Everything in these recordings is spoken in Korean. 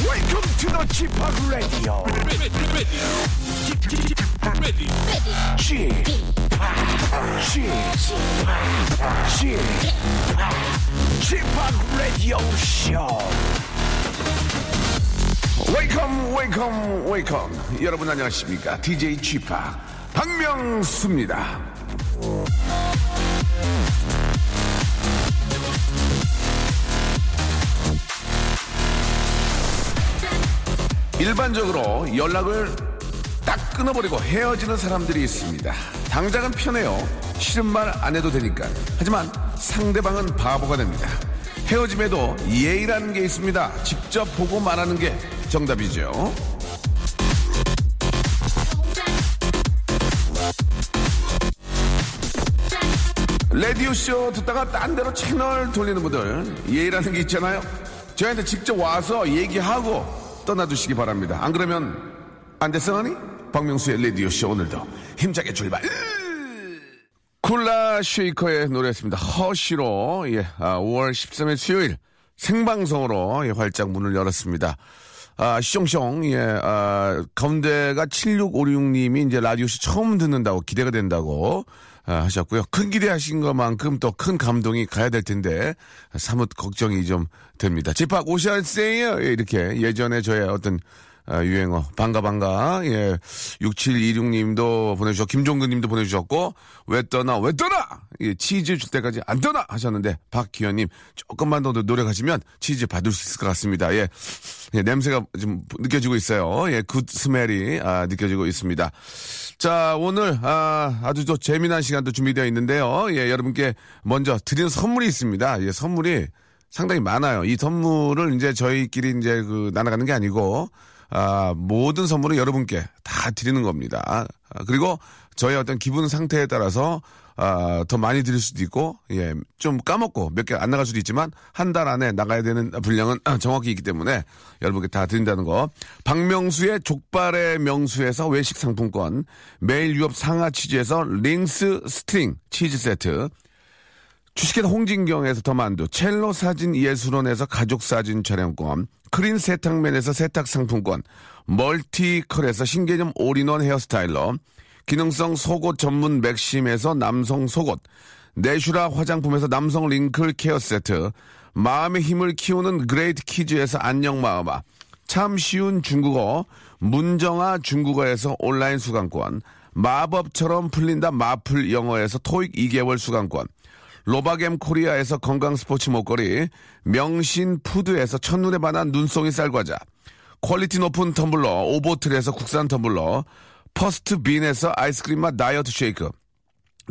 Welcome to the G팍 Radio. G팍 Radio Show. Welcome, welcome, welcome. 여러분 안녕하십니까? DJ G팍 박명수입니다. 일반적으로 연락을 딱 끊어버리고 헤어지는 사람들이 있습니다. 당장은 편해요. 싫은 말 안 해도 되니까. 하지만 상대방은 바보가 됩니다. 헤어짐에도 예의라는 게 있습니다. 직접 보고 말하는 게 정답이죠. 라디오쇼 듣다가 딴 데로 채널 돌리는 분들, 예의라는 게 있잖아요. 저희한테 직접 와서 얘기하고 떠나주시기 바랍니다. 안 그러면 안 됐어니? 박명수의 라디오쇼 오늘도 힘차게 출발. 쿨라 쉐이커의 노래였습니다. 허쉬로 5월 13일 수요일 생방송으로 활짝 문을 열었습니다. 숑숑 가운데가 7656님이 이제 라디오쇼 처음 듣는다고 기대가 된다고 하셨고요. 큰 기대하신 것만큼 또 큰 감동이 가야 될 텐데 사뭇 걱정이 좀 됩니다. 집합 오셨어요? 이렇게 예전에 저의 어떤 유행어 반가 6726님도 보내주셨고 김종근님도 보내주셨고 왜 떠나 치즈 줄 때까지 안 떠나 하셨는데 박기현님 조금만 더 노력하시면 치즈 받을 수 있을 것 같습니다. 냄새가 좀 느껴지고 있어요. 굿 스멜이 느껴지고 있습니다. 자, 오늘 아주 또 재미난 시간도 준비되어 있는데요. 여러분께 먼저 드리는 선물이 있습니다. 선물이 상당히 많아요. 이 선물을 이제 저희끼리 이제 나눠가는 게 아니고 모든 선물을 여러분께 다 드리는 겁니다. 그리고 저의 어떤 기분 상태에 따라서 더 많이 드릴 수도 있고, 좀 까먹고 몇 개 안 나갈 수도 있지만 한 달 안에 나가야 되는 분량은 정확히 있기 때문에 여러분께 다 드린다는 거. 박명수의 족발의 명수에서 외식 상품권, 매일 유업 상하 치즈에서 링스 스트링 치즈 세트, 주식회사 홍진경에서 더만두, 첼로 사진 예술원에서 가족 사진 촬영권, 크린 세탁면에서 세탁 상품권, 멀티컬에서 신개념 올인원 헤어스타일러, 기능성 속옷 전문 맥심에서 남성 속옷, 네슈라 화장품에서 남성 링클 케어 세트, 마음의 힘을 키우는 그레이트 키즈에서 안녕 마음아, 참 쉬운 중국어 문정아 중국어에서 온라인 수강권, 마법처럼 풀린다 마플 영어에서 토익 2개월 수강권, 로바겜 코리아에서 건강 스포츠 목걸이, 명신 푸드에서 첫눈에 반한 눈송이 쌀과자, 퀄리티 높은 텀블러 오보틀에서 국산 텀블러, 퍼스트 빈에서 아이스크림 맛 다이어트 쉐이크,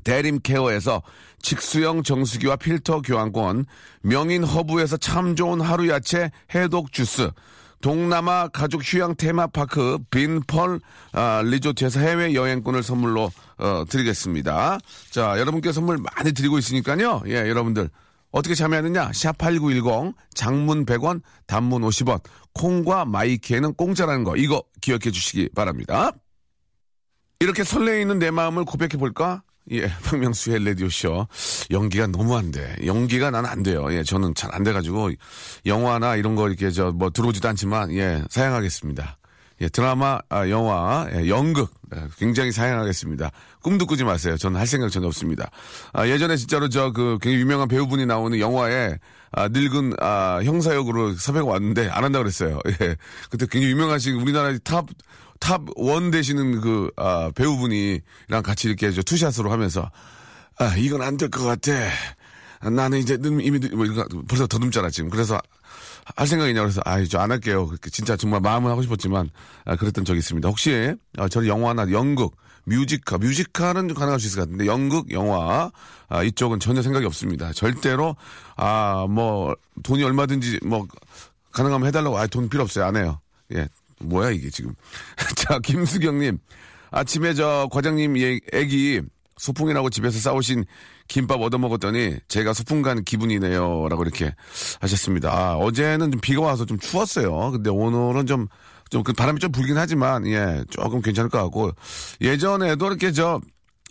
대림 케어에서 직수형 정수기와 필터 교환권, 명인 허브에서 참 좋은 하루 야채 해독 주스, 동남아 가족 휴양 테마파크 빈펄 리조트에서 해외여행권을 선물로 드리겠습니다. 자, 여러분께 선물 많이 드리고 있으니까요. 여러분들 어떻게 참여하느냐? 샵8910 장문 100원 단문 50원 콩과 마이키에는 공짜라는 거 이거 기억해 주시기 바랍니다. 이렇게 설레이는 내 마음을 고백해볼까? 박명수의 라디오쇼. 연기가 너무한데. 연기가 난 안 돼요. 저는 잘 안 돼가지고, 영화나 이런 거 이렇게 들어오지도 않지만, 사양하겠습니다. 드라마, 영화, 연극. 굉장히 사양하겠습니다. 꿈도 꾸지 마세요. 저는 할 생각 전혀 없습니다. 예전에 진짜로 굉장히 유명한 배우분이 나오는 영화에, 늙은, 형사역으로 섭외가 왔는데, 안 한다고 그랬어요. 그때 굉장히 유명하신 우리나라 탑1 되시는 배우분이랑 같이 이렇게 투샷으로 하면서, 이건 안 될 것 같아. 나는 이제 이미 벌써 더듬잖아, 지금. 그래서 할 생각이냐, 그래서, 저 안 할게요. 진짜 정말 마음은 하고 싶었지만, 그랬던 적이 있습니다. 혹시, 저는 영화나 연극, 뮤지컬은 가능할 수 있을 것 같은데, 연극, 영화, 이쪽은 전혀 생각이 없습니다. 절대로, 돈이 얼마든지, 가능하면 해달라고, 돈 필요 없어요. 안 해요. 뭐야 이게 지금. 자, 김수경님, 아침에 과장님 애기 소풍이라고 집에서 싸우신 김밥 얻어먹었더니 제가 소풍 간 기분이네요 라고 이렇게 하셨습니다. 어제는 좀 비가 와서 좀 추웠어요. 근데 오늘은 좀 그 바람이 좀 불긴 하지만 조금 괜찮을 것 같고, 예전에도 이렇게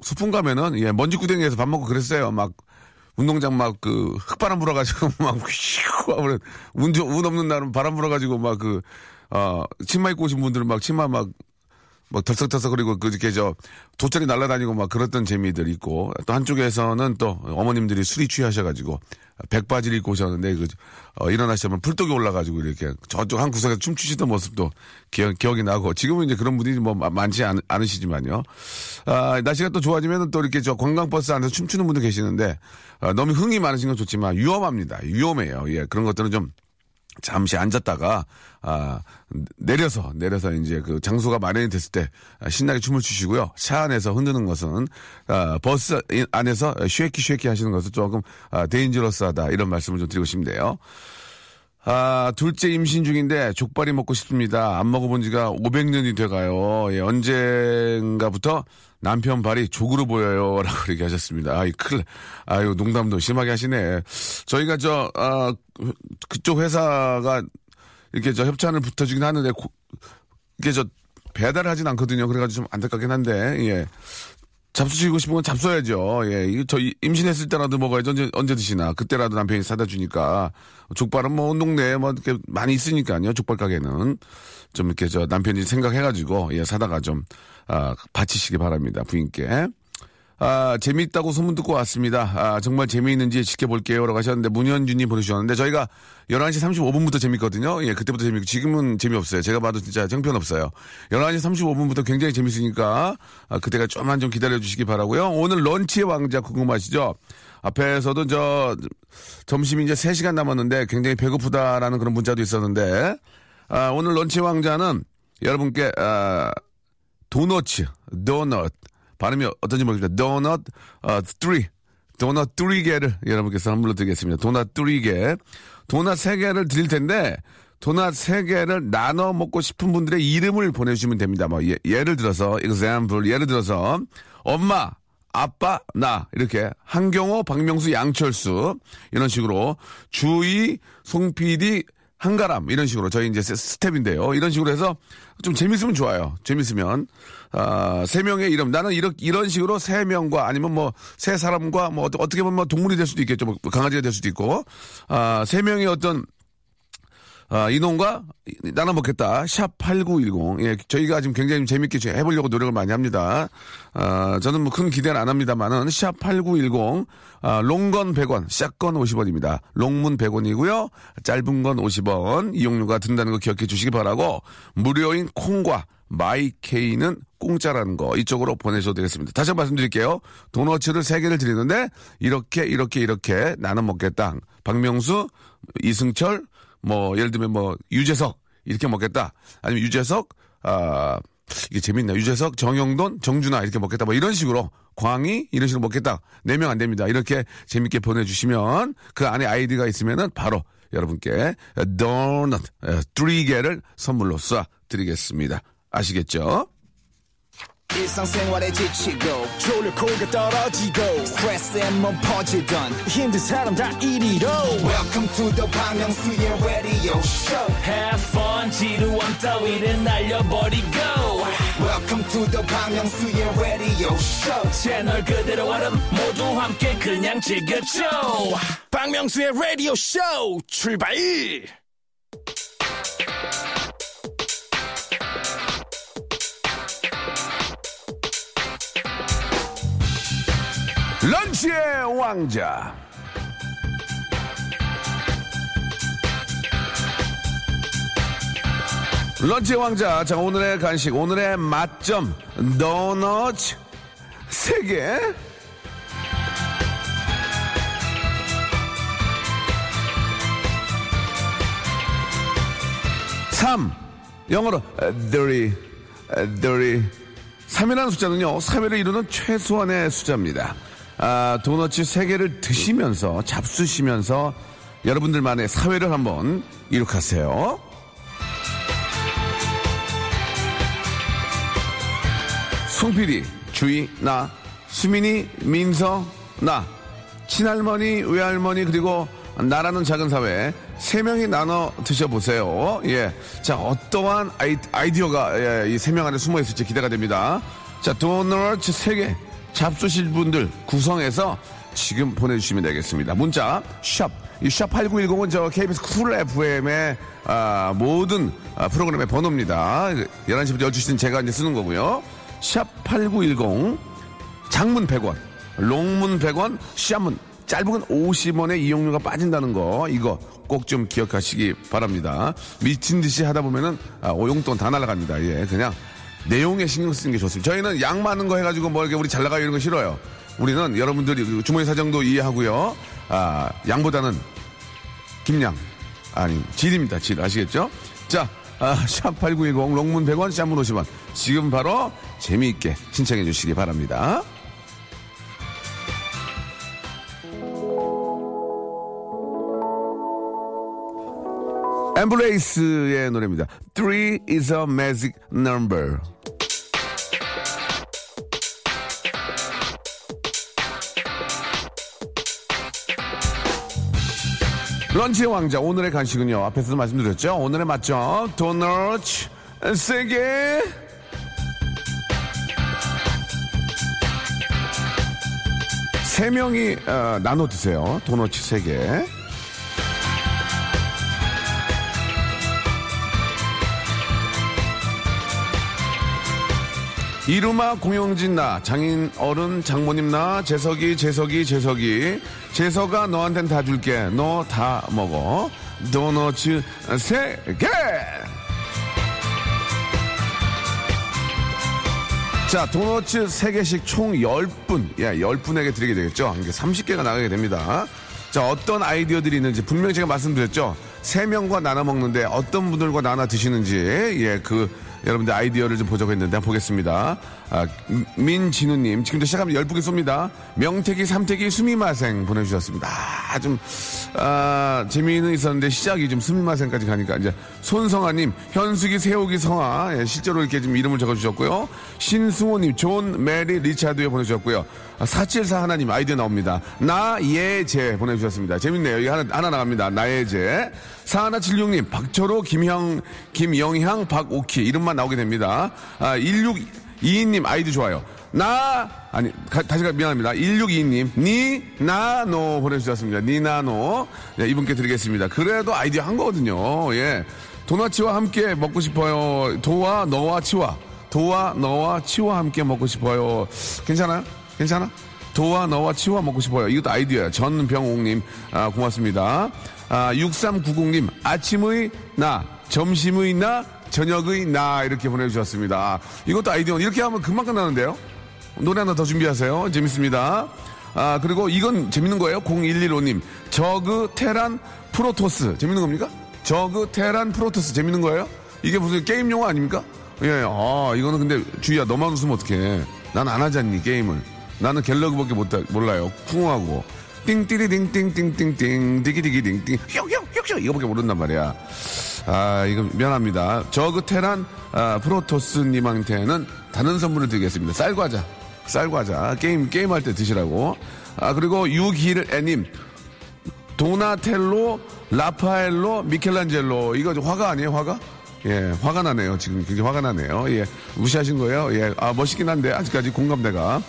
소풍 가면은 먼지구덩이에서 밥 먹고 그랬어요. 막 운동장 막 그 흙바람 불어가지고 막 휘고 아무래 운 없는 날은 바람 불어가지고 막 그 치마 입고 오신 분들은 막 치마 막 덜썩덜썩 그리고 그렇게 저 돗자리 날라다니고 막 그랬던 재미들 있고 또 한쪽에서는 또 어머님들이 술이 취하셔가지고 백바지를 입고 오셨는데 그 일어나시면 풀떡이 올라가지고 이렇게 저쪽 한 구석에서 춤추시던 모습도 기억이 나고 지금은 이제 그런 분들이 뭐 많지 않으시지만요. 날씨가 또 좋아지면 또 이렇게 저 관광버스 안에서 춤추는 분도 계시는데 너무 흥이 많으신 건 좋지만 위험합니다. 위험해요. 예, 그런 것들은 좀 잠시 앉았다가 내려서 이제 그 장소가 마련이 됐을 때 신나게 춤을 추시고요. 차 안에서 흔드는 것은 버스 안에서 쉐이키 하시는 것은 조금 데인저러스하다 이런 말씀을 좀 드리고 싶네요. 둘째 임신 중인데 족발이 먹고 싶습니다. 안 먹어본 지가 500년이 돼가요. 예, 언젠가부터 남편 발이 족으로 보여요. 라고 이렇게 하셨습니다. 아유, 농담도 심하게 하시네. 저희가 그쪽 회사가 이렇게 협찬을 붙어주긴 하는데, 이게 배달을 하진 않거든요. 그래가지고 좀 안타깝긴 한데, 예. 잡수시고 싶은 건 잡숴야죠. 예. 이거 저희 임신했을 때라도 먹어야죠. 언제 드시나. 그때라도 남편이 사다 주니까. 족발은 뭐 온 동네에 뭐 이렇게 많이 있으니까요. 족발 가게는. 좀 이렇게 남편이 생각해가지고, 예, 사다가 좀, 바치시기 바랍니다. 부인께. 재미있다고 소문 듣고 왔습니다. 정말 재미있는지 지켜볼게요. 라고 하셨는데, 문현준이 보내주셨는데, 저희가 11시 35분부터 재밌거든요. 예, 그때부터 재밌고, 지금은 재미없어요. 제가 봐도 진짜 형편없어요. 11시 35분부터 굉장히 재밌으니까, 그때가 좀만 좀 기다려주시기 바라고요. 오늘 런치의 왕자 궁금하시죠? 앞에서도 점심이 이제 3시간 남았는데, 굉장히 배고프다라는 그런 문자도 있었는데, 오늘 런치 왕자는 여러분께, 도넛. 발음이 어떤지 모르겠습니다. 도넛 3. 도넛 3개를 여러분께서 선물로 드리겠습니다. 도넛 3개. 도넛 3개를 드릴 텐데 도넛 3개를 나눠 먹고 싶은 분들의 이름을 보내주시면 됩니다. 뭐 예를 들어서 example 예를 들어서 엄마, 아빠, 나 이렇게 한경호, 박명수, 양철수 이런 식으로 주희, 송PD, 한가람 이런 식으로 저희 이제 스텝인데요. 이런 식으로 해서 좀 재밌으면 좋아요. 재밌으면 세 명의 이름 나는 이런 식으로 세 명과 아니면 뭐 세 사람과 뭐 어떻게 보면 동물이 될 수도 있겠죠. 뭐 강아지가 될 수도 있고 세 명의 어떤 인원과 나눠 먹겠다. 샵 8910. 예, 저희가 지금 굉장히 재밌게 해보려고 노력을 많이 합니다. 저는 뭐 큰 기대는 안 합니다만은, 샵 8910, 롱건 100원, 샷건 50원입니다. 롱문 100원이고요. 짧은 건 50원. 이용료가 든다는 거 기억해 주시기 바라고, 무료인 콩과 마이케이는 공짜라는 거 이쪽으로 보내셔도 되겠습니다. 다시 한번 말씀드릴게요. 도너츠를 3개를 드리는데, 이렇게 나눠 먹겠다. 박명수, 이승철, 뭐, 예를 들면 뭐, 유재석, 이렇게 먹겠다. 아니면 유재석, 이게 재밌나? 유재석, 정형돈, 정준하, 이렇게 먹겠다. 뭐, 이런 식으로, 광희, 이런 식으로 먹겠다. 4명 안 됩니다. 이렇게 재밌게 보내주시면, 그 안에 아이디가 있으면은 바로 여러분께, 도넛, 3개를 선물로 쏴드리겠습니다. 아시겠죠? 일상생활에 지치고, 졸려 코가 떨어지고, 스트레스에 몸 퍼지던, 힘든 사람 다 이리로. Welcome to the 박명수의 radio show. Have fun, 지루한 따위를 날려버리고. Welcome to the 박명수의 radio show. 채널 그대로 알음 모두 함께 그냥 즐겨줘. 박명수의 radio show, 출발! 런치의 왕자. 런치의 왕자. 자, 오늘의 간식, 오늘의 맛점. 도넛 3개. 영어로 3이라는 숫자는요, 3회를 이루는 최소한의 숫자입니다. 도너츠 3개를 드시면서 잡수시면서 여러분들만의 사회를 한번 이룩하세요. 송피디, 주희, 나, 수민이, 민서, 나, 친할머니, 외할머니, 그리고 나라는 작은 사회 3명이 나눠 드셔보세요. 예, 자, 어떠한 아이디어가 이 3명 안에 숨어있을지 기대가 됩니다. 자, 도너츠 3개 잡수실 분들 구성해서 지금 보내주시면 되겠습니다. 문자 샵, 이 샵8910은 저 KBS Cool FM의 모든 프로그램의 번호입니다. 11시부터 12시는 제가 이제 쓰는 거고요. 샵8910 장문 100원, 롱문 100원, 샵문 짧은 건 50원의 이용료가 빠진다는 거, 이거 꼭 좀 기억하시기 바랍니다. 미친 듯이 하다 보면은 오용돈 다 날아갑니다. 예, 그냥 내용에 신경 쓰는 게 좋습니다. 저희는 양 많은 거 해가지고 뭐 이렇게 우리 잘 나가요 이런 거 싫어요. 우리는 여러분들이 주머니 사정도 이해하고요. 양보다는 김양, 아니 질입니다. 질 아시겠죠? 자, 샵8910 롱문 100원, 샵문 50원. 지금 바로 재미있게 신청해 주시기 바랍니다. 엠브레이스의 노래입니다. 3 is a magic number. 런치의 왕자, 오늘의 간식은요, 앞에서도 말씀드렸죠. 오늘의 맛점 도넛 세계. 세 명이 나눠 드세요. 도넛 세 개. 이루마, 공용진 나, 장인 어른 장모님 나, 재석이 재석아 너한텐 다 줄게, 너 다 먹어. 도너츠 세 개. 자, 도너츠 세 개씩 총 10분, 예, 10분에게 드리게 되겠죠. 이게 30개가 나가게 됩니다. 자, 어떤 아이디어들이 있는지 분명히 제가 말씀드렸죠. 세 명과 나눠 먹는데 어떤 분들과 나눠 드시는지, 예, 여러분들 아이디어를 좀 보자고 했는데 한번 보겠습니다. 민진우님, 지금도 시작하면 10분이 쏩니다. 명태기, 삼태기, 수미마생 보내주셨습니다. 재미는 있었는데 시작이 좀 수미마생까지 가니까. 이제 손성아님, 현숙이, 세옥이, 성아, 예, 실제로 이렇게 좀 이름을 적어주셨고요. 신승호님, 존, 메리, 리차드에 보내주셨고요. 474 하나님 아이디어 나옵니다. 나예제 보내주셨습니다. 재밌네요. 이거 하나 나갑니다. 나예제. 4176님, 박철호, 김영향, 박오키 이름만 나오게 됩니다. 1622님 아이디 좋아요. 미안합니다. 1622님 니나노 보내주셨습니다. 니나노. 네, 이분께 드리겠습니다. 그래도 아이디어 한 거거든요. 예, 도나치와 함께 먹고 싶어요. 도와 너와 치와 함께 먹고 싶어요. 괜찮아요? 괜찮아? 도와 너와 치와 먹고 싶어요. 이것도 아이디어야. 전병옥님, 고맙습니다. 6390님, 아침의 나, 점심의 나, 저녁의 나, 이렇게 보내주셨습니다. 이것도 아이디어. 이렇게 하면 금방 끝나는데요. 노래 하나 더 준비하세요. 재밌습니다. 그리고 이건 재밌는 거예요. 0115님, 저그 테란 프로토스. 재밌는 겁니까? 저그 테란 프로토스. 재밌는 거예요? 이게 무슨 게임 용어 아닙니까? 예, 이거는 근데 주희야, 너만 웃으면 어떡해. 난 안 하지 않니, 게임을. 나는 갤러그밖에 몰라요. 쿵하고. 띵띠리띵띵띵띵띵, 디기디기띵띵, 혁혁혁혁, 이거밖에 모른단 말이야. 이거 미안합니다. 저그 테란 프로토스님한테는 다른 선물을 드리겠습니다. 쌀과자. 게임 할 때 드시라고. 그리고 611애님, 도나텔로 라파엘로 미켈란젤로. 이거 좀 화가 아니에요, 화가? 예, 화가 나네요. 지금 굉장히 화가 나네요. 예, 무시하신 거예요? 예, 멋있긴 한데, 아직까지 공감대가.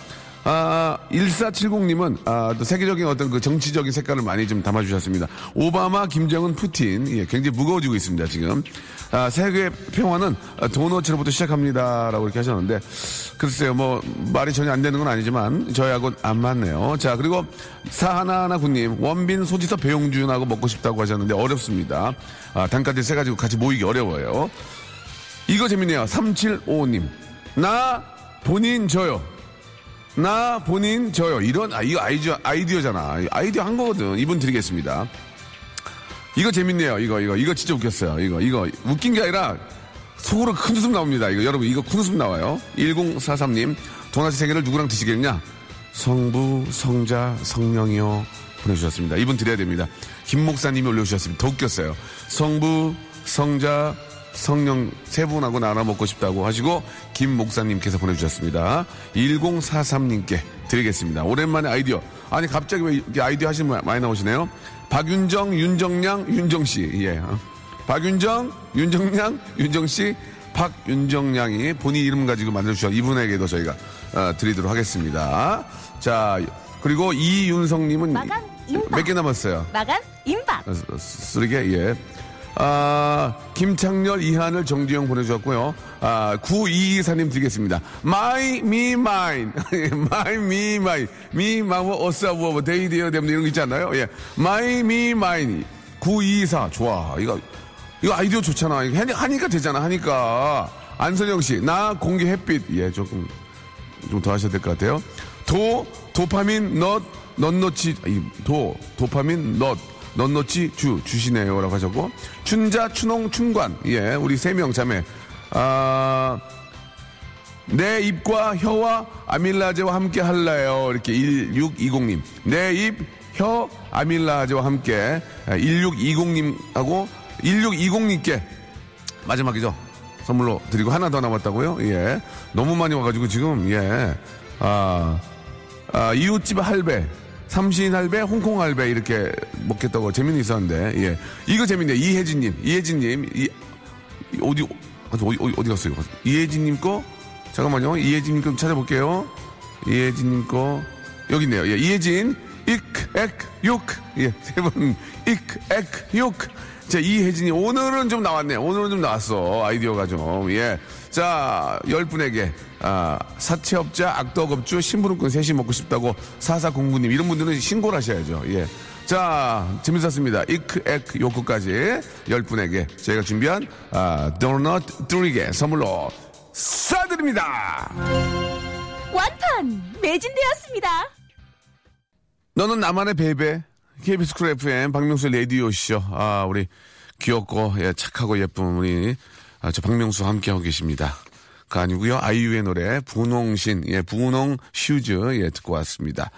1470님은, 또 세계적인 어떤 그 정치적인 색깔을 많이 좀 담아주셨습니다. 오바마, 김정은, 푸틴. 예, 굉장히 무거워지고 있습니다, 지금. 세계 평화는 도너츠로부터 시작합니다. 라고 이렇게 하셨는데, 글쎄요, 뭐, 말이 전혀 안 되는 건 아니지만, 저희하고는 안 맞네요. 자, 그리고 4119님, 원빈, 소지서, 배용준하고 먹고 싶다고 하셨는데, 어렵습니다. 단까지 세가지고 같이 모이기 어려워요. 이거 재밌네요. 3755님, 나 본인 저요. 이런, 이거 아이디어잖아. 아이디어 한 거거든. 이분 드리겠습니다. 이거 재밌네요. 이거 진짜 웃겼어요. 이거 웃긴 게 아니라 속으로 큰 웃음 나옵니다. 이거 여러분, 이거 큰 웃음 나와요. 1043님, 도넛 세 개를 누구랑 드시겠냐? 성부, 성자, 성령이요. 보내주셨습니다. 이분 드려야 됩니다. 김 목사님이 올려주셨습니다. 더 웃겼어요. 성부, 성자, 성령 세 분하고 나눠 먹고 싶다고 하시고, 김 목사님께서 보내주셨습니다. 1043님께 드리겠습니다. 오랜만에 아이디어. 아니, 갑자기 왜 아이디어 하시는 분 많이 나오시네요. 박윤정, 윤정량, 윤정씨. 예. 박윤정, 윤정량, 윤정씨, 박윤정량이 본인 이름 가지고 만들어주셔서 이분에게도 저희가 드리도록 하겠습니다. 자, 그리고 이윤성님은 몇 개 남았어요? 마감 임박. 쓰레기야, 예. 아, 김창렬, 이한을, 정지영 보내주셨고요. 아, 9224님 드리겠습니다. My, me, mine. My, me, mine. Me, mine, us, our, day, day, day, 이런 거 있지 않나요? 예. My, me, mine. 9224. 좋아. 이거 아이디어 좋잖아. 이거 하니까 되잖아. 하니까. 안선영 씨. 나, 공기, 햇빛. 예, 좀 더 하셔야 될 것 같아요. 도파민, 넛, 도파민, 넛. 넌너치 주시네요 라고 하셨고, 춘자, 춘홍, 춘관, 예, 우리 세 명 자매, 아, 내 입과 혀와 아밀라제와 함께 할래요, 이렇게 1620님. 내 입, 혀, 아밀라제와 함께 1620님하고 1620님께 마지막이죠. 선물로 드리고 하나 더 남았다고요. 예, 너무 많이 와가지고 지금, 예, 이웃집 할배, 삼신 할배, 홍콩 할배 이렇게 먹겠다고 재미는 있었는데, 예, 이거 재밌네요. 이혜진님, 어디 갔어요? 이혜진님 거, 잠깐만요. 이혜진님 거 찾아볼게요. 이혜진님 거 여기 있네요. 예, 이혜진, 익, 육, 예, 세 분, 익, 육. 자, 이혜진님 오늘은 좀 나왔네. 오늘은 좀 나왔어. 아이디어가 좀, 예. 자, 10분에게 사채업자, 악덕업주, 심부름꾼 셋이 먹고 싶다고 4409님 이런 분들은 신고를 하셔야죠. 예. 자, 재밌었습니다. 익, 요크까지 10분에게 저희가 준비한 도넛 2개 선물로 쏴드립니다. 완판 매진되었습니다. 너는 나만의 베베. KBS Cool FM 박명수 라디오쇼. 아, 우리 귀엽고, 예, 착하고 예쁜 우리 저 박명수 함께하고 계십니다. 가 아니고요. 아이유의 노래 분홍신, 예, 분홍 슈즈, 예, 듣고 왔습니다.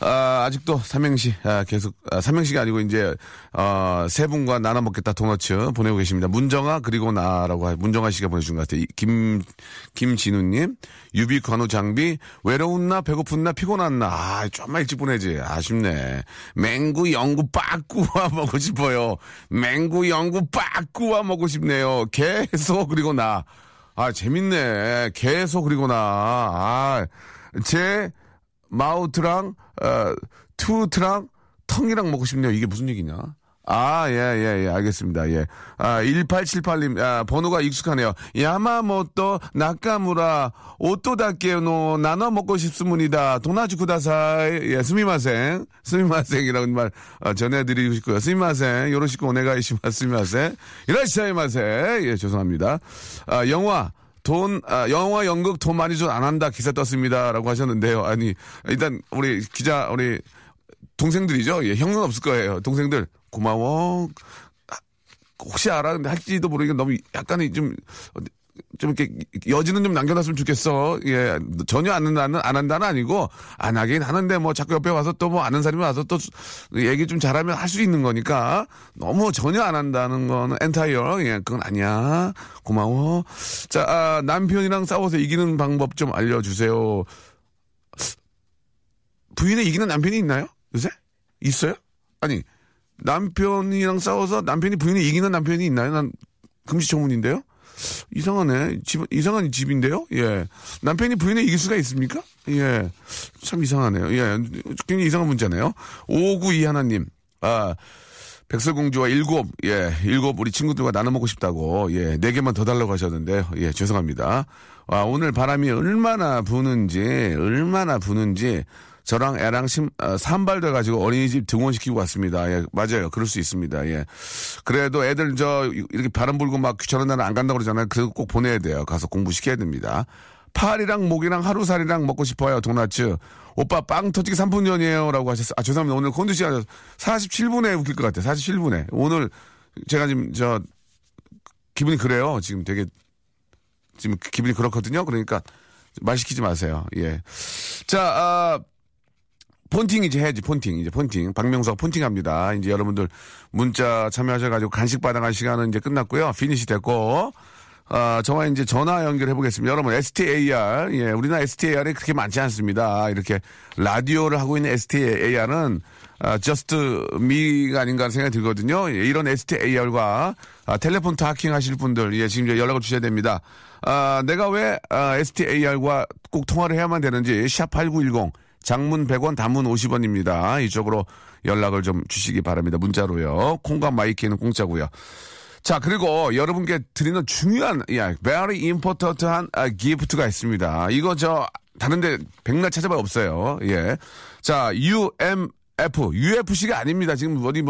아, 아직도 삼행시, 삼행시가 아니고 이제 세 분과 나눠 먹겠다 도너츠 보내고 계십니다. 문정아 그리고 나라고 문정아 씨가 보내준 것 같아요. 김진우님, 유비관우장비, 외로운 나 배고픈 나 피곤한 나, 아, 좀만 일찍 보내지. 아쉽네. 맹구 영구 빠꾸와 먹고 싶어요. 맹구 영구 빠꾸와 먹고 싶네요. 계속 그리고 나. 아, 재밌네. 계속 그리고 나. 아, 제 마우트랑 투트랑 텅이랑 먹고 싶네요. 이게 무슨 얘기냐? 아, 예, 알겠습니다. 예. 아, 1878님, 아, 번호가 익숙하네요. 야마모토 나카무라 오토다케노 나눠 먹고 싶습니다. 도나츠 쿠다사이. 예, 스미마생이라는 말 전해드리고 싶고요. 스미마생, 요러시코 오네가이시마 스미마생, 이라시아이마세. 예, 죄송합니다. 아, 영화 연극 돈 많이 좀 안 한다 기사 떴습니다라고 하셨는데요. 아니, 일단 우리 기자, 우리 동생들이죠. 예, 형은 없을 거예요. 동생들 고마워. 혹시 알아? 근데 할지도 모르니까 너무 약간의 좀 이렇게 여지는 좀 남겨놨으면 좋겠어. 예, 전혀 안 한다는 아니고 안 하긴 하는데 뭐 자꾸 옆에 와서 또 뭐 아는 사람이 와서 또 얘기 좀 잘하면 할 수 있는 거니까 너무 전혀 안 한다는 거는 엔타이어, 예, 그건 아니야. 고마워. 자, 아, 남편이랑 싸워서 이기는 방법 좀 알려주세요. 부인의 이기는 남편이 있나요? 요새? 있어요? 아니, 남편이랑 싸워서 남편이 부인이 이기는 남편이 있나요? 난 금시초문인데요? 이상하네. 이상한 집인데요? 예. 남편이 부인을 이길 수가 있습니까? 예. 참 이상하네요. 예. 굉장히 이상한 문제네요. 5921님. 아, 백설공주와 일곱 우리 친구들과 나눠 먹고 싶다고, 예, 4개만 더 달라고 하셨는데, 예, 죄송합니다. 아, 오늘 바람이 얼마나 부는지, 저랑 애랑 산발돼가지고 어린이집 등원시키고 왔습니다. 예, 맞아요. 그럴 수 있습니다. 예. 그래도 애들 이렇게 바람 불고 막 귀찮은 날은 안 간다고 그러잖아요. 그래서 꼭 보내야 돼요. 가서 공부시켜야 됩니다. 파리랑 목이랑 하루살이랑 먹고 싶어요. 도나츠. 오빠 빵 터지기 3분전이에요. 라고 하셨어요. 아, 죄송합니다. 오늘 컨디션이 47분에 웃길 것 같아요. 47분에. 오늘 제가 지금 기분이 그래요. 지금 기분이 그렇거든요. 그러니까 말 시키지 마세요. 예. 자, 폰팅 이제 해야지, 폰팅. 박명수가 폰팅합니다. 이제 여러분들 문자 참여하셔가지고 간식 받아간 시간은 이제 끝났고요. 피니시 됐고, 저와 이제 전화 연결해보겠습니다. 여러분, STAR, 예, 우리나라 STAR이 그렇게 많지 않습니다. 이렇게 라디오를 하고 있는 STAR은 Just Me가 아닌가 하는 생각이 들거든요. 예, 이런 STAR과 텔레폰 타킹 하실 분들, 예, 지금 연락을 주셔야 됩니다. 내가 왜 STAR과 꼭 통화를 해야만 되는지 샵8910 장문 100원, 단문 50원입니다. 이쪽으로 연락을 좀 주시기 바랍니다. 문자로요. 콩과 마이키는 공짜고요. 자, 그리고 여러분께 드리는 중요한, 예, very important한 기프트가 있습니다. 이거 저 다른데 백날 찾아봐야 없어요. 예, 자, UMF, UFC가 아닙니다. 지금 어디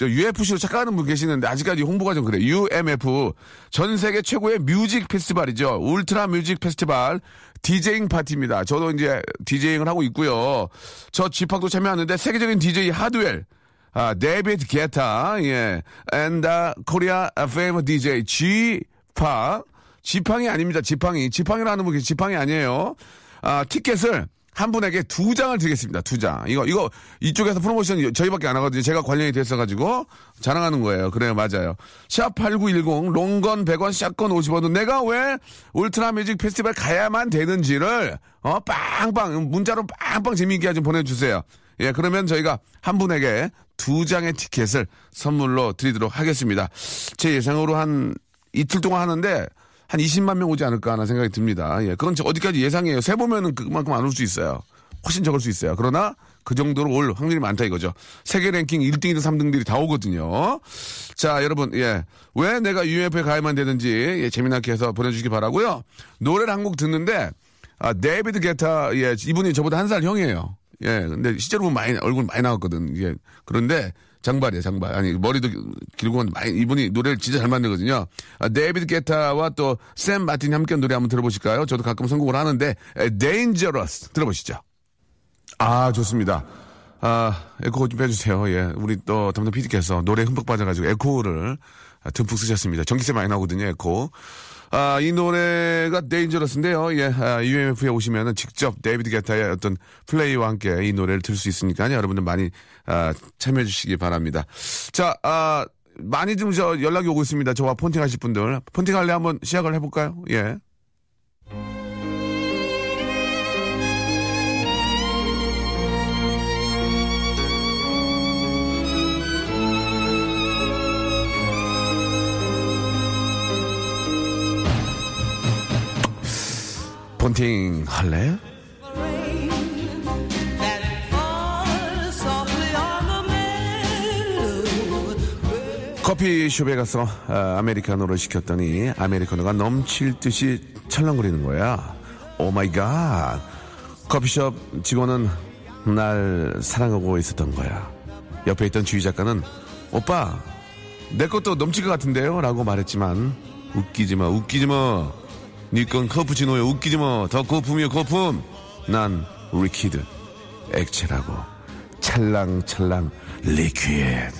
UFC로 착각하는 분 계시는데 아직까지 홍보가 좀 그래요. UMF, 전 세계 최고의 뮤직 페스티벌이죠. 울트라 뮤직 페스티벌 디제잉 파티입니다. 저도 이제 디제잉을 하고 있고요. 저 G팍도 참여하는데 세계적인 DJ 하드웰, 데이비드 게타, 예, and Korea famous DJ G팍, 지팡이 아닙니다. 지팡이. 지팡이라는 분, 지팡이 아니에요. 티켓을 한 분에게 2장을 드리겠습니다. 2장. 이거, 이쪽에서 프로모션 저희밖에 안 하거든요. 제가 관련이 됐어가지고 자랑하는 거예요. 그래요. 맞아요. 샵8910, 롱건 100원, 샷건 50원은 내가 왜 울트라 뮤직 페스티벌 가야만 되는지를, 빵빵, 문자로 빵빵 재미있게 좀 보내주세요. 예, 그러면 저희가 한 분에게 2장의 티켓을 선물로 드리도록 하겠습니다. 제 예상으로 한 이틀 동안 하는데, 한 20만 명 오지 않을까 하는 생각이 듭니다. 예, 그건 어디까지 예상이에요. 세보면은 그만큼 안 올 수 있어요. 훨씬 적을 수 있어요. 그러나 그 정도로 올 확률이 많다 이거죠. 세계 랭킹 1등이든 3등들이 다 오거든요. 자, 여러분, 예, 왜 내가 UMF에 가야만 되는지, 예, 재미나게 해서 보내주시기 바라고요. 노래를 한 곡 듣는데, 데이비드 게타, 예, 이분이 저보다 한 살 형이에요. 예, 근데 실제로 보면 얼굴 많이 나왔거든. 예, 그런데 장발이에요, 장발. 아니, 머리도 길고, 이분이 노래를 진짜 잘 만들거든요. 데이비드 게타와 또 샘 마틴이 함께 노래 한번 들어보실까요? 저도 가끔 선곡을 하는데, Dangerous. 들어보시죠. 아, 좋습니다. 에코 좀 빼주세요. 예, 우리 또 담당 PD께서 노래 흠뻑 빠져가지고 에코를 듬뿍 쓰셨습니다. 전기세 많이 나오거든요, 에코. 이 노래가 Dangerous인데요. 예, UMF에 오시면은 직접 데이비드 게타의 어떤 플레이와 함께 이 노래를 들을 수 있으니까요. 여러분들 많이, 참여해 주시기 바랍니다. 자, 많이 좀 연락이 오고 있습니다. 저와 폰팅 하실 분들. 폰팅 할래 한번 시작을 해볼까요? 예. 폰팅 할래? 커피숍에 가서 아메리카노를 시켰더니 아메리카노가 넘칠 듯이 찰랑거리는 거야. 오 마이 갓. 커피숍 직원은 날 사랑하고 있었던 거야. 옆에 있던 주위 작가는 오빠 내 것도 넘칠 것 같은데요? 라고 말했지만 웃기지 마. 니 건 커프치노에 웃기지 뭐. 더 거품이요, 거품. 난 리퀴드. 액체라고. 찰랑찰랑 리퀴드.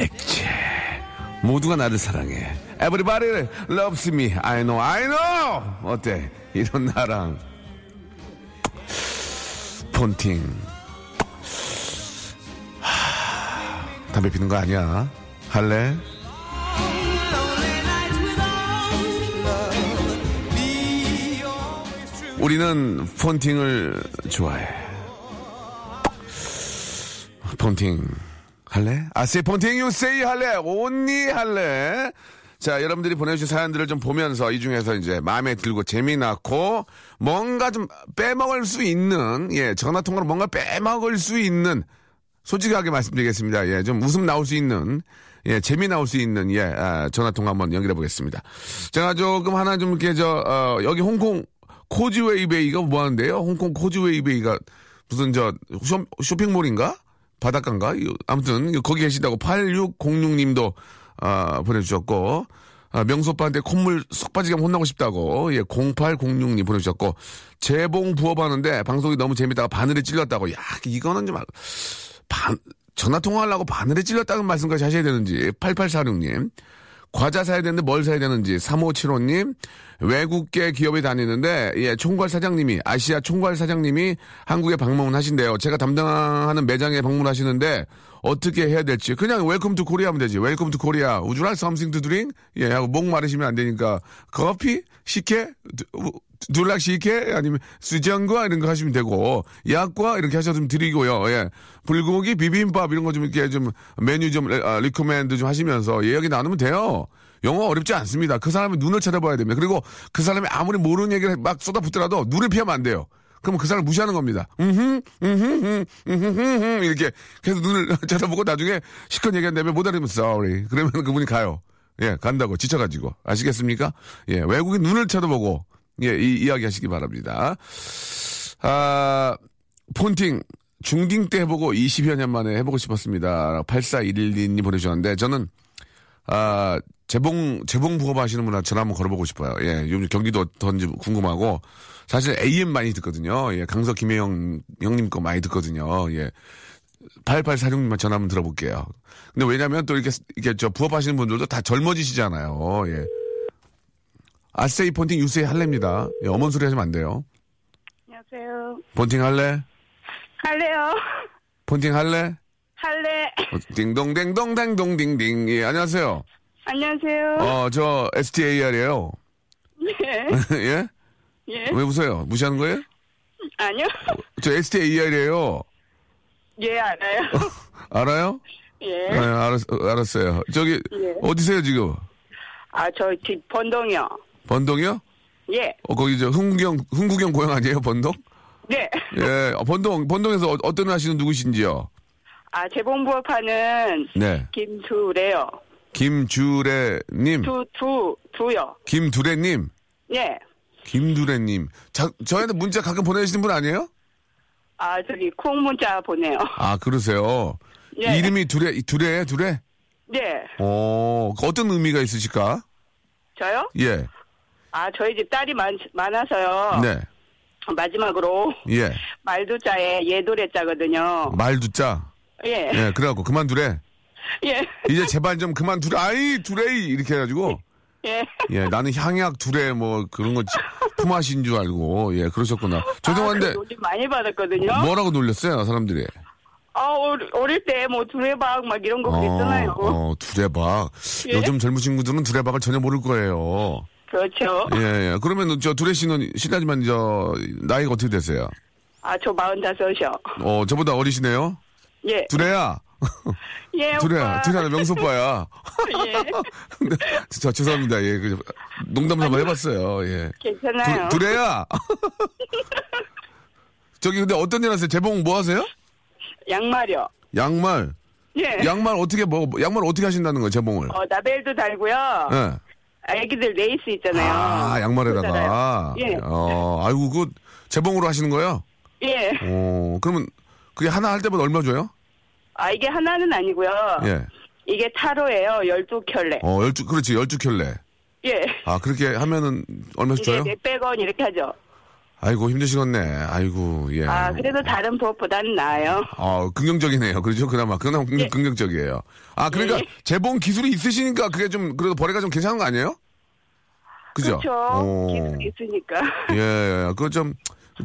액체. 모두가 나를 사랑해. Everybody loves me. I know. 어때? 이런 나랑. 폰팅. 담배 피는 거 아니야? 할래? 우리는 폰팅을 좋아해. 폰팅 할래? 아세 폰팅 유세이 할래? 언니 할래? 자, 여러분들이 보내주신 사연들을 좀 보면서 이 중에서 이제 마음에 들고 재미나고 뭔가 좀 빼먹을 수 있는, 예, 전화통화로 뭔가 빼먹을 수 있는, 솔직하게 말씀드리겠습니다. 예, 좀 웃음 나올 수 있는, 예, 재미 나올 수 있는, 예, 전화통화 한번 연결해 보겠습니다. 제가 조금 하나 좀 이렇게 여기 홍콩 코즈웨이베이가 뭐 하는데요? 홍콩 코즈웨이베이가 무슨 쇼핑몰인가? 바닷가인가? 아무튼 거기 계신다고 8606님도 보내주셨고, 명소빠한테 콧물 쏙 빠지게 혼나고 싶다고, 예, 0806님 보내주셨고, 재봉 부업하는데 방송이 너무 재밌다가 바늘에 찔렸다고. 야, 이거는 좀 전화통화하려고 바늘에 찔렸다는 말씀까지 하셔야 되는지. 8846님. 과자 사야 되는데 뭘 사야 되는지. 3575님, 외국계 기업에 다니는데, 예, 아시아 총괄 사장님이 한국에 방문하신대요. 제가 담당하는 매장에 방문하시는데, 어떻게 해야 될지. 그냥 웰컴 투 코리아 하면 되지. 웰컴 투 코리아. Would you like something to drink? 예, 하고 목 마르시면 안 되니까. 커피? 식혜? 둘락시케 아니면 수정과 이런 거 하시면 되고, 약과 이렇게 하셔서 좀 드리고요. 예. 불고기, 비빔밥 이런 거 좀 이렇게 좀 메뉴 좀 리코멘드 좀 하시면서 이야기 나누면 돼요. 영어 어렵지 않습니다. 그 사람의 눈을 찾아봐야 됩니다. 그리고 그 사람이 아무리 모르는 얘기를 막 쏟아붓더라도 눈을 피하면 안 돼요. 그러면 그 사람을 무시하는 겁니다. 이렇게 계속 눈을 쳐다보고 나중에 시큰 얘기한다면 못 알아들으면 sorry. 그러면 그분이 가요. 예, 간다고 지쳐가지고. 아시겠습니까? 예, 외국인 눈을 쳐다보고 예, 이 이야기 하시기 바랍니다. 아, 폰팅. 중딩 때 해보고 20여 년 만에 해보고 싶었습니다. 84112님 보내주셨는데 저는 아, 재봉 부업 하시는 분한테 전화 한번 걸어보고 싶어요. 예, 요즘 경기도 어떤지 궁금하고, 사실 AM 많이 듣거든요. 예, 강서 김혜영 형님 거 많이 듣거든요. 예, 8846님만 전화 한번 들어볼게요. 근데 왜냐면 또 이렇게 저 부업 하시는 분들도 다 젊어지시잖아요. 예. 아세이 폰팅 유세이 할래입니다. 예, 어머니 소리 하시면 안 돼요. 안녕하세요. 폰팅 할래? 할래요. 폰팅 할래? 할래. 딩동댕동댕동딩딩. 예, 안녕하세요. 안녕하세요. 저 STAR이에요. 네. 예? 예. 왜 웃어요? 무시하는 거예요? 아니요. 저 STAR이에요. 예, 알아요. 알아요? 예. 네, 알았어요. 저기 예. 어디세요 지금? 아, 저 집 번동이요. 번동이요? 예. 거기 저 흥국영 고향 아니에요, 번동? 네. 예. 번동에서 어떤 하시는 누구신지요? 아, 재봉부업하는 네. 김두래요. 김주래님. 두요. 김두래님. 네. 김두래님. 저한테 문자 가끔 보내주시는 분 아니에요? 아, 저기, 콩 문자 보내요. 아, 그러세요? 네. 이름이 두래예요? 네. 오, 어떤 의미가 있으실까? 저요? 예. 아, 저희 집 딸이 많아서요. 네. 마지막으로. 예. 말두자에 예두래자거든요. 말두자? 예. 예, 그래갖고, 그만두래. 예. 이제 제발 좀 그만 두래, 아이, 두레이! 이렇게 해가지고. 예. 예, 나는 향약 두레, 뭐, 그런 거 품하신 줄 알고. 예, 그러셨구나. 죄송한데. 아, 놀림 많이 받았거든요. 뭐라고 놀렸어요, 사람들이? 아, 어릴 때 뭐, 두레박, 막 이런 거 그랬잖아요. 두레박. 예? 요즘 젊은 친구들은 두레박을 전혀 모를 거예요. 그렇죠. 예, 예. 그러면 저 두레 씨는 실례지만 저, 나이가 어떻게 되세요? 아, 저 45이요. 저보다 어리시네요? 예. 두레야? 예, 오빠. 두레야, 명수 오빠야. 예. 저 죄송합니다. 예, 농담 한번 해봤어요. 예. 괜찮아요. 두레야. 저기 근데 어떤 일 하세요? 재봉 뭐 하세요? 양말이요. 양말. 예. 양말 어떻게 하신다는 거예요? 재봉을? 나벨도 달고요. 예. 아기들 레이스 있잖아요. 아, 양말에다가. 예. 아이고 그 재봉으로 하시는 거예요? 예. 그러면 그게 하나 할 때마다 얼마 줘요? 아, 이게 하나는 아니고요. 예. 이게 타로예요. 12켤레. 그렇지. 12켤레. 예. 아, 그렇게 하면은 얼마씩 줘요? 네, 몇백 원 이렇게 하죠. 아이고, 힘드시겠네. 아이고, 예. 아, 그래도 다른 부업보다는 나아요. 긍정적이네요. 그렇죠? 그나마 예. 긍정적이에요. 아, 그러니까 예. 재봉 기술이 있으시니까 그게 좀, 그래도 벌이가 좀 괜찮은 거 아니에요? 그죠? 그렇죠. 기술이 있으니까. 예, 그거 좀,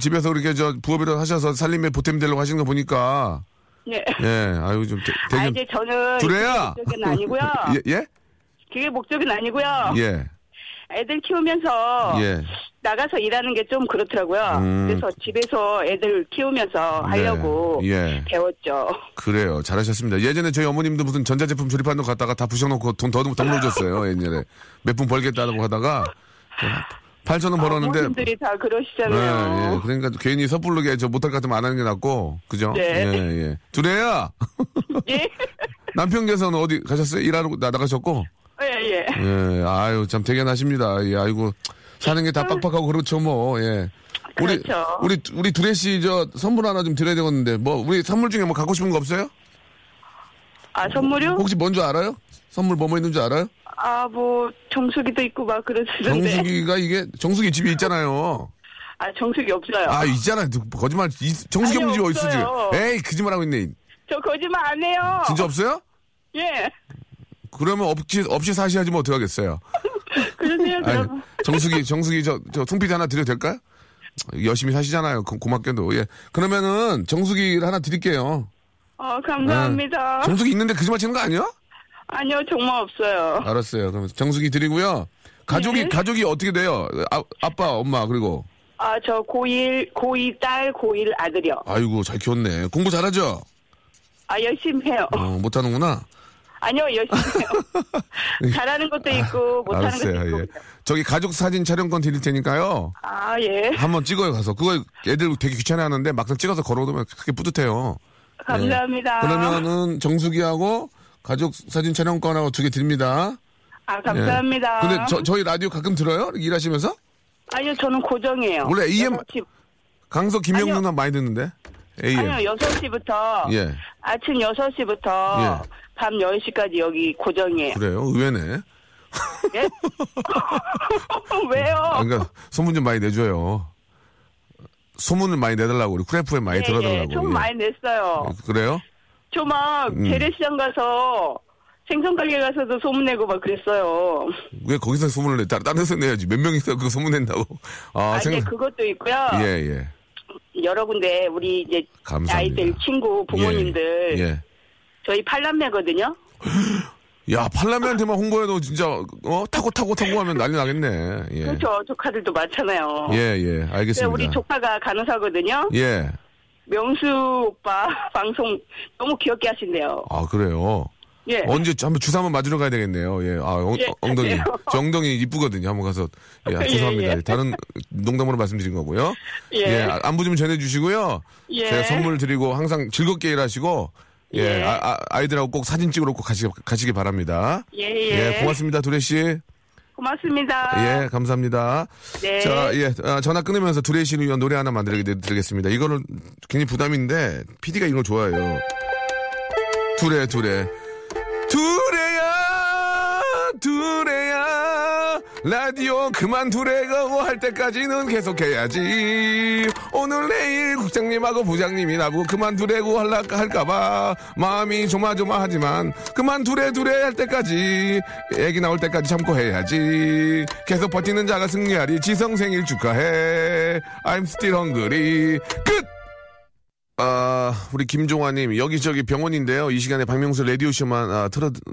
집에서 그렇게 부업이라도 하셔서 살림에 보탬 되려고 하시는 거 보니까. 네. 예, 아유, 좀, 되게. 이제 저는. 두레야! 그게 목적은 아니고요. 예? 예? 그게 목적은 아니고요. 예. 애들 키우면서. 예. 나가서 일하는 게 좀 그렇더라고요. 그래서 집에서 애들 키우면서 하려고. 네. 예. 배웠죠. 그래요. 잘하셨습니다. 예전에 저희 어머님도 무슨 전자제품 조립하는 거 갔다가 다 부셔놓고 돈 더 물어줬어요. 옛날에. 몇 분 벌겠다고 하다가. 8,000원 벌었는데. 어머님들이 다 그러시잖아요. 예, 예. 그러니까 괜히 섣불르게 저 못할 것 같으면 안 하는 게 낫고. 그죠? 네. 예, 예. 두레야! 예. 남편께서는 어디 가셨어요? 일하러 나가셨고? 예, 예. 예, 아유, 참 대견하십니다. 예, 아이고. 사는 게 다 빡빡하고 그렇죠, 뭐, 예. 그렇죠. 우리 두레 씨, 선물 하나 좀 드려야 되겠는데, 뭐, 우리 선물 중에 뭐 갖고 싶은 거 없어요? 아, 선물이요? 혹시 뭔 줄 알아요? 선물 뭐 있는 줄 알아요? 아, 뭐, 정수기도 있고 막 그러시던데. 정수기가 정수기 집이 있잖아요. 아, 정수기 없어요. 아, 있잖아요. 거짓말, 정수기 없는 집이 어딨어, 지금. 에이, 거짓말하고 있네. 저 거짓말 안 해요. 진짜 없어요? 예. 그러면 없이 사셔야지 뭐 어떡하겠어요. 그러세요, 그럼. 정수기, 송피디 하나 드려도 될까요? 열심히 사시잖아요. 고맙게도. 예. 그러면은, 정수기를 하나 드릴게요. 감사합니다. 예. 정수기 있는데 거짓말 치는 거 아니야? 아니요, 정말 없어요. 알았어요. 그럼 정수기 드리고요. 가족이, 네? 가족이 어떻게 돼요? 아빠, 엄마, 그리고. 아, 저 고2 딸, 고1 아들이요. 아이고, 잘 키웠네. 공부 잘하죠? 아, 열심히 해요. 못하는구나? 아니요, 열심히 해요. 잘하는 것도 있고, 못하는 알았어요, 것도 있고. 예. 저기 가족 사진 촬영권 드릴 테니까요. 아, 예. 한번 찍어요, 가서. 그거 애들 되게 귀찮아 하는데 막상 찍어서 걸어오면 그렇게 뿌듯해요. 감사합니다. 예. 그러면은 정수기하고 가족 사진 촬영권하고 2개 드립니다. 아, 감사합니다. 예. 근데 저희 라디오 가끔 들어요? 일하시면서? 아니요, 저는 고정이에요. 원래 AM, 강서 김영훈 누나 많이 듣는데? AM. 아니요, 6시부터, 예. 아침 6시부터, 예. 밤 10시까지 여기 고정이에요. 그래요? 의외네. 예? 왜요? 그러니까 소문 좀 많이 내줘요. 소문을 많이 내달라고, 우리 크래프에 많이 들어달라고. 좀 많이 냈어요. 예. 그래요? 저 막 재래시장 가서, 생선 가게 가서도 소문내고 막 그랬어요. 왜 거기서 소문을 내? 다른 데서 내야지. 몇 명 있어 그거 소문낸다고. 아, 그것도 있고요. 예. 여러 군데 우리 이제 감사합니다. 아이들 친구 부모님들 예. 저희 팔남매거든요. 야, 팔남매한테만 홍보해도 진짜 타고 하면 난리 나겠네. 예. 그렇죠. 조카들도 많잖아요. 예. 알겠습니다. 우리 조카가 간호사거든요. 예. 명수 오빠 방송 너무 귀엽게 하신대요. 아, 그래요. 예. 언제 한번 주사 한번 맞으러 가야 되겠네요. 예. 아, 엉덩이. 예. 저 엉덩이 이쁘거든요. 한번 가서. 예, 죄송합니다. 예. 다른 농담으로 말씀드린 거고요. 예. 안부 좀 전해주시고요. 예. 제가 선물 드리고 항상 즐겁게 일하시고. 예. 아이들하고 꼭 사진 찍으러 꼭 가시기 바랍니다. 예. 고맙습니다. 두레 씨. 고맙습니다. 예, 감사합니다. 네. 자, 예, 전화 끊으면서 두레 씨를 위한 노래 하나 만들겠습니다. 이거는 굉장히 부담인데, PD가 이걸 좋아해요. 두레. 두레야 라디오 그만 두레가고 할 때까지는 계속해야지. 오늘 내일 국장님하고 부장님이 나고 그만 두레고 할까봐 마음이 조마조마하지만 그만 두레 할 때까지 애기 나올 때까지 참고 해야지. 계속 버티는 자가 승리하리. 지성 생일 축하해. I'm still hungry. 끝. 아, 우리 김종환님, 여기저기 병원인데요. 이 시간에 박명수 라디오쇼만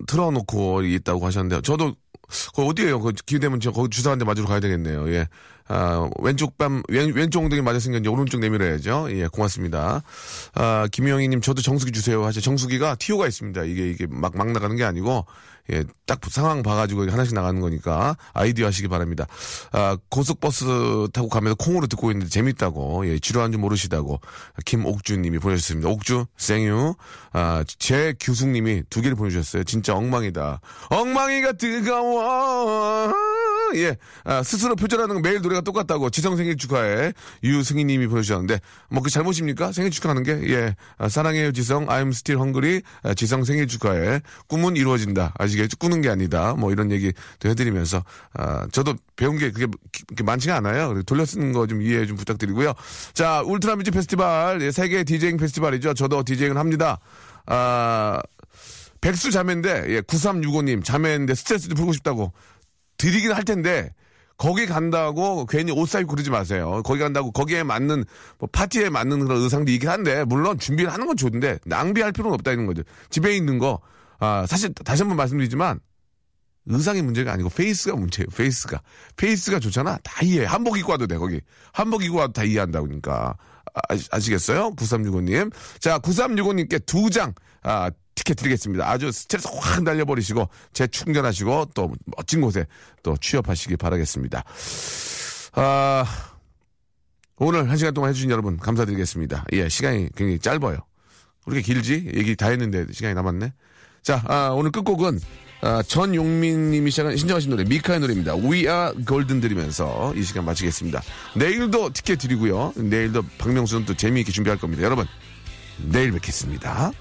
틀어놓고 있다고 하셨는데요. 저도, 그 어디에요? 그 기회되면 저 거기 주사한테 맞으러 가야 되겠네요. 예. 아, 왼쪽 엉덩이 맞았으니까 오른쪽 내밀어야죠. 예, 고맙습니다. 아, 김영희님, 저도 정수기 주세요. 하시죠. 정수기가 TO가 있습니다. 이게 막 나가는 게 아니고, 예, 딱 상황 봐가지고 하나씩 나가는 거니까 아이디어 하시기 바랍니다. 아, 고속버스 타고 가면서 콩으로 듣고 있는데 재밌다고, 예, 지루한 줄 모르시다고, 김옥주님이 보내주셨습니다. 옥주, 생유, 아, 제규숙님이 2개를 보내주셨어요. 진짜 엉망이다. 엉망이가 뜨거워. 예, 아, 스스로 표절하는 매일 노래가 똑같다고 지성 생일 축하해 유승희님이 보내주셨는데 뭐 그 잘못입니까? 생일 축하하는 게 예, 아, 사랑해요 지성, I'm still hungry, 아, 지성 생일 축하해 꿈은 이루어진다 아시겠죠? 꾸는 게 아니다 뭐 이런 얘기도 해드리면서 아, 저도 배운 게 그게 많지가 않아요. 돌려 쓰는 거 좀 이해 좀 부탁드리고요. 자, 울트라 뮤직 페스티벌 예, 세계 디제잉 페스티벌이죠. 저도 디제잉을 합니다. 아, 백수 자매인데 예, 9365님 자매인데 스트레스도 풀고 싶다고. 드리긴 할 텐데 거기 간다고 괜히 옷 사입고 그러지 마세요. 거기 간다고 거기에 맞는 뭐 파티에 맞는 그런 의상도 있긴 한데 물론 준비를 하는 건 좋은데 낭비할 필요는 없다 이런 거죠. 집에 있는 거 아, 사실 다시 한번 말씀드리지만 의상이 문제가 아니고 페이스가 문제예요. 페이스가 좋잖아. 다 이해해. 한복 입고 와도 돼. 거기 한복 입고 와도 다 이해한다고 그러니까 아시겠어요? 9365님. 자, 9365님께 2장 티켓 드리겠습니다. 아주 스트레스 확 날려버리시고 재충전하시고 또 멋진 곳에 또 취업하시기 바라겠습니다. 아, 오늘 1시간 동안 해주신 여러분 감사드리겠습니다. 예, 시간이 굉장히 짧아요. 그렇게 길지? 얘기 다 했는데 시간이 남았네. 자, 오늘 끝곡은 전용민 님이 신청하신 노래 미카의 노래입니다. We are golden 드리면서 이 시간 마치겠습니다. 내일도 티켓 드리고요. 내일도 박명수는 또 재미있게 준비할 겁니다. 여러분, 내일 뵙겠습니다.